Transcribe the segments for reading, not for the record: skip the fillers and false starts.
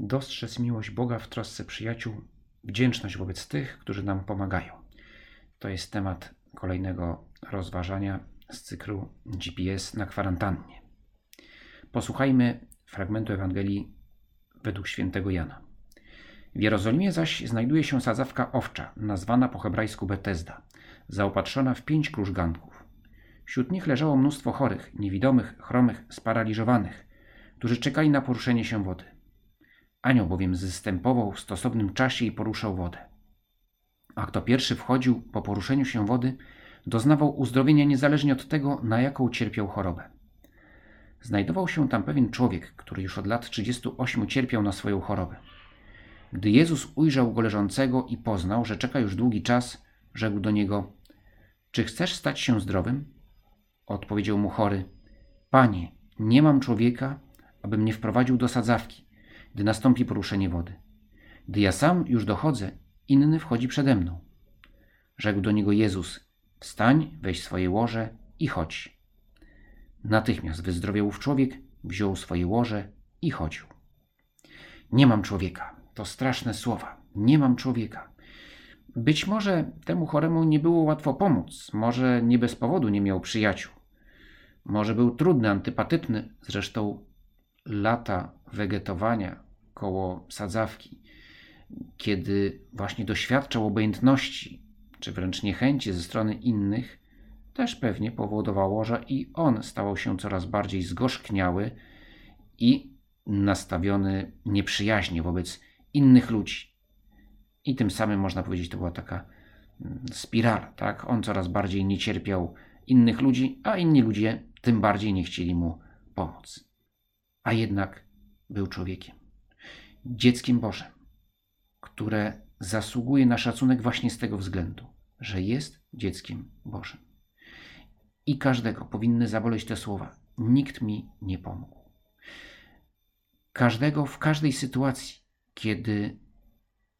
dostrzec miłość Boga w trosce przyjaciół, wdzięczność wobec tych, którzy nam pomagają. To jest temat kolejnego rozważania z cyklu GPS na kwarantannie. Posłuchajmy fragmentu Ewangelii według świętego Jana. W Jerozolimie zaś znajduje się sadzawka owcza, nazwana po hebrajsku Bethesda, zaopatrzona w 5 krużganków. Wśród nich leżało mnóstwo chorych, niewidomych, chromych, sparaliżowanych, którzy czekali na poruszenie się wody. Anioł bowiem zstępował w stosownym czasie i poruszał wodę. A kto pierwszy wchodził po poruszeniu się wody, doznawał uzdrowienia niezależnie od tego, na jaką cierpiał chorobę. Znajdował się tam pewien człowiek, który już od lat 38 cierpiał na swoją chorobę. Gdy Jezus ujrzał go leżącego i poznał, że czeka już długi czas, rzekł do niego: „Czy chcesz stać się zdrowym?” Odpowiedział mu chory: „Panie, nie mam człowieka, aby mnie wprowadził do sadzawki, gdy nastąpi poruszenie wody. Gdy ja sam już dochodzę, inny wchodzi przede mną”. Rzekł do niego Jezus: „Wstań, weź swoje łoże i chodź”. Natychmiast wyzdrowiał ów człowiek, wziął swoje łoże i chodził. Nie mam człowieka. To straszne słowa. Nie mam człowieka. Być może temu choremu nie było łatwo pomóc. Może nie bez powodu nie miał przyjaciół. Może był trudny, antypatyczny. Zresztą lata wegetowania koło sadzawki, kiedy właśnie doświadczał obojętności, czy wręcz niechęci ze strony innych, też pewnie powodowało, że i on stawał się coraz bardziej zgorzkniały i nastawiony nieprzyjaźnie wobec innych ludzi. I tym samym, można powiedzieć, to była taka spirala, tak? On coraz bardziej nie cierpiał innych ludzi, a inni ludzie tym bardziej nie chcieli mu pomóc. A jednak był człowiekiem, dzieckiem Bożym, które zasługuje na szacunek właśnie z tego względu, że jest dzieckiem Bożym. I każdego powinny zaboleć te słowa: nikt mi nie pomógł. Każdego w każdej sytuacji, kiedy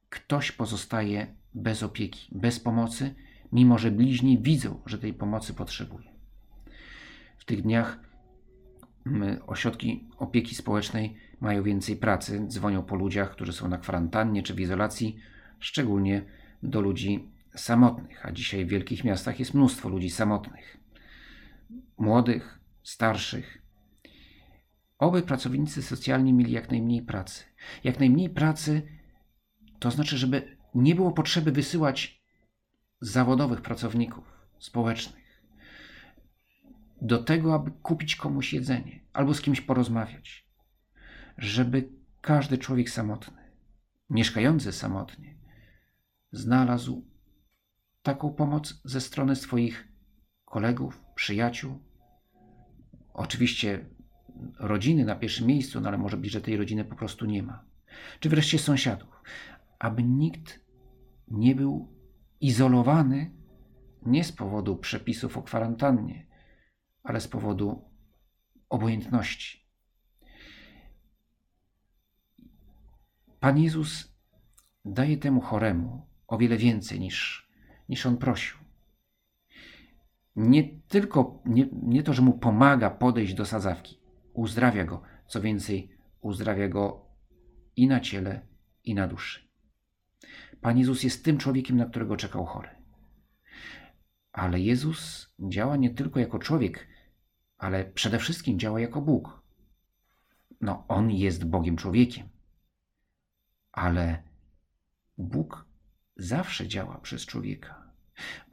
ktoś pozostaje bez opieki, bez pomocy, mimo że bliźni widzą, że tej pomocy potrzebuje. W tych dniach ośrodki opieki społecznej mają więcej pracy, dzwonią po ludziach, którzy są na kwarantannie czy w izolacji, szczególnie do ludzi samotnych, a dzisiaj w wielkich miastach jest mnóstwo ludzi samotnych. Młodych, starszych. Oby pracownicy socjalni mieli jak najmniej pracy. Jak najmniej pracy to znaczy, żeby nie było potrzeby wysyłać zawodowych pracowników społecznych do tego, aby kupić komuś jedzenie albo z kimś porozmawiać. Żeby każdy człowiek samotny, mieszkający samotnie, znalazł taką pomoc ze strony swoich kolegów, przyjaciół, oczywiście rodziny na pierwszym miejscu, no ale może być, że tej rodziny po prostu nie ma. Czy wreszcie sąsiadów. Aby nikt nie był izolowany nie z powodu przepisów o kwarantannie, ale z powodu obojętności. Pan Jezus daje temu choremu o wiele więcej niż on prosił. Nie to, że mu pomaga podejść do sadzawki. Uzdrawia go. Co więcej, uzdrawia go i na ciele, i na duszy. Pan Jezus jest tym człowiekiem, na którego czekał chory. Ale Jezus działa nie tylko jako człowiek, ale przede wszystkim działa jako Bóg. No, On jest Bogiem człowiekiem. Ale Bóg zawsze działa przez człowieka.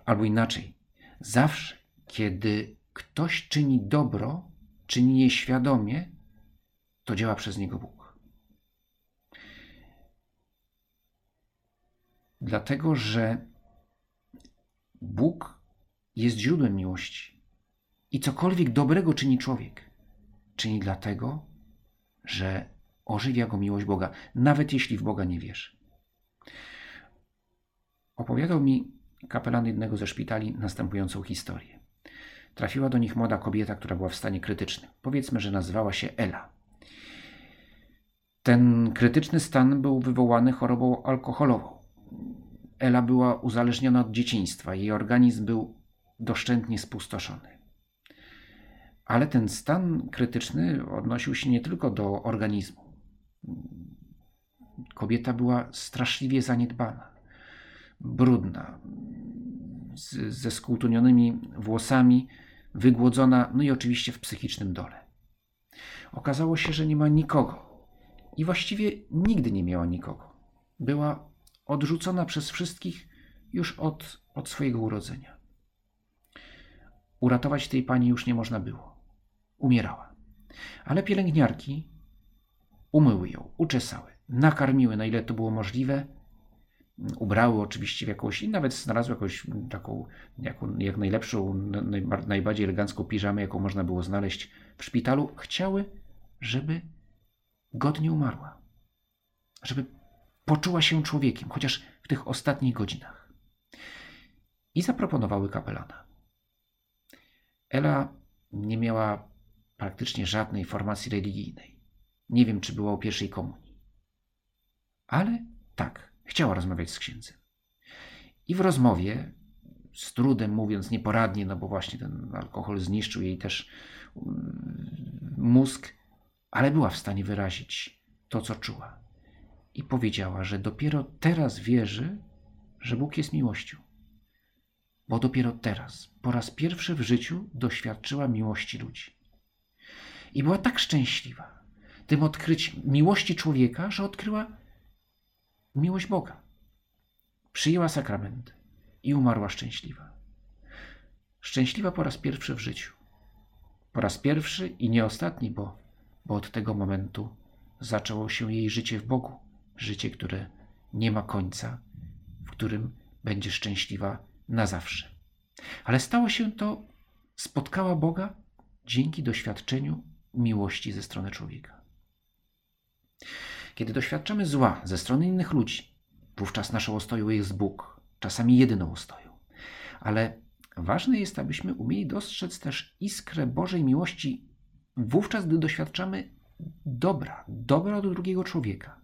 Albo inaczej, zawsze, kiedy ktoś czyni dobro, czyni je świadomie, to działa przez niego Bóg. Dlatego, że Bóg jest źródłem miłości i cokolwiek dobrego czyni człowiek, czyni dlatego, że ożywia go miłość Boga, nawet jeśli w Boga nie wierzy. Opowiadał mi kapelan jednego ze szpitali następującą historię. Trafiła do nich młoda kobieta, która była w stanie krytycznym. Powiedzmy, że nazywała się Ela. Ten krytyczny stan był wywołany chorobą alkoholową. Ela była uzależniona od dzieciństwa. Jej organizm był doszczętnie spustoszony. Ale ten stan krytyczny odnosił się nie tylko do organizmu. Kobieta była straszliwie zaniedbana, brudna, ze skółtunionymi włosami, wygłodzona, no i oczywiście w psychicznym dole. Okazało się, że nie ma nikogo i właściwie nigdy nie miała nikogo. Była odrzucona przez wszystkich już od swojego urodzenia. Uratować tej pani już nie można było. Umierała. Ale pielęgniarki umyły ją, uczesały, nakarmiły na ile to było możliwe, ubrały oczywiście w jakąś, i nawet znalazły jakąś taką, jak najlepszą, najbardziej elegancką piżamę, jaką można było znaleźć w szpitalu. Chciały, żeby godnie umarła. Żeby poczuła się człowiekiem, chociaż w tych ostatnich godzinach. I zaproponowały kapelana. Ela nie miała praktycznie żadnej formacji religijnej. Nie wiem, czy była u pierwszej komunii. Ale tak, chciała rozmawiać z księdzem. I w rozmowie, z trudem mówiąc, nieporadnie, no bo właśnie ten alkohol zniszczył jej też mózg, ale była w stanie wyrazić to, co czuła. I powiedziała, że dopiero teraz wierzy, że Bóg jest miłością. Bo dopiero teraz, po raz pierwszy w życiu, doświadczyła miłości ludzi. I była tak szczęśliwa tym odkryciem miłości człowieka, że odkryła miłość Boga. Przyjęła sakrament i umarła szczęśliwa. Szczęśliwa po raz pierwszy w życiu. Po raz pierwszy i nie ostatni, bo od tego momentu zaczęło się jej życie w Bogu. Życie, które nie ma końca, w którym będzie szczęśliwa na zawsze. Ale stało się to, spotkała Boga dzięki doświadczeniu miłości ze strony człowieka. Kiedy doświadczamy zła ze strony innych ludzi, wówczas naszą ostoją jest Bóg, czasami jedyną ostoją. Ale ważne jest, abyśmy umieli dostrzec też iskrę Bożej miłości wówczas, gdy doświadczamy dobra do drugiego człowieka.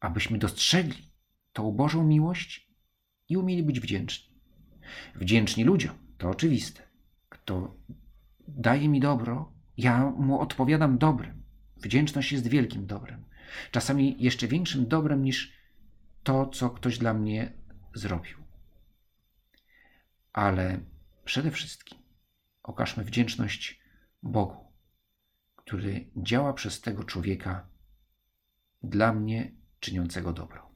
Abyśmy dostrzegli tą Bożą miłość i umieli być wdzięczni. Wdzięczni ludziom, to oczywiste. Kto daje mi dobro, ja mu odpowiadam dobrem. Wdzięczność jest wielkim dobrem. Czasami jeszcze większym dobrem niż to, co ktoś dla mnie zrobił. Ale przede wszystkim okażmy wdzięczność Bogu, który działa przez tego człowieka dla mnie czyniącego dobro.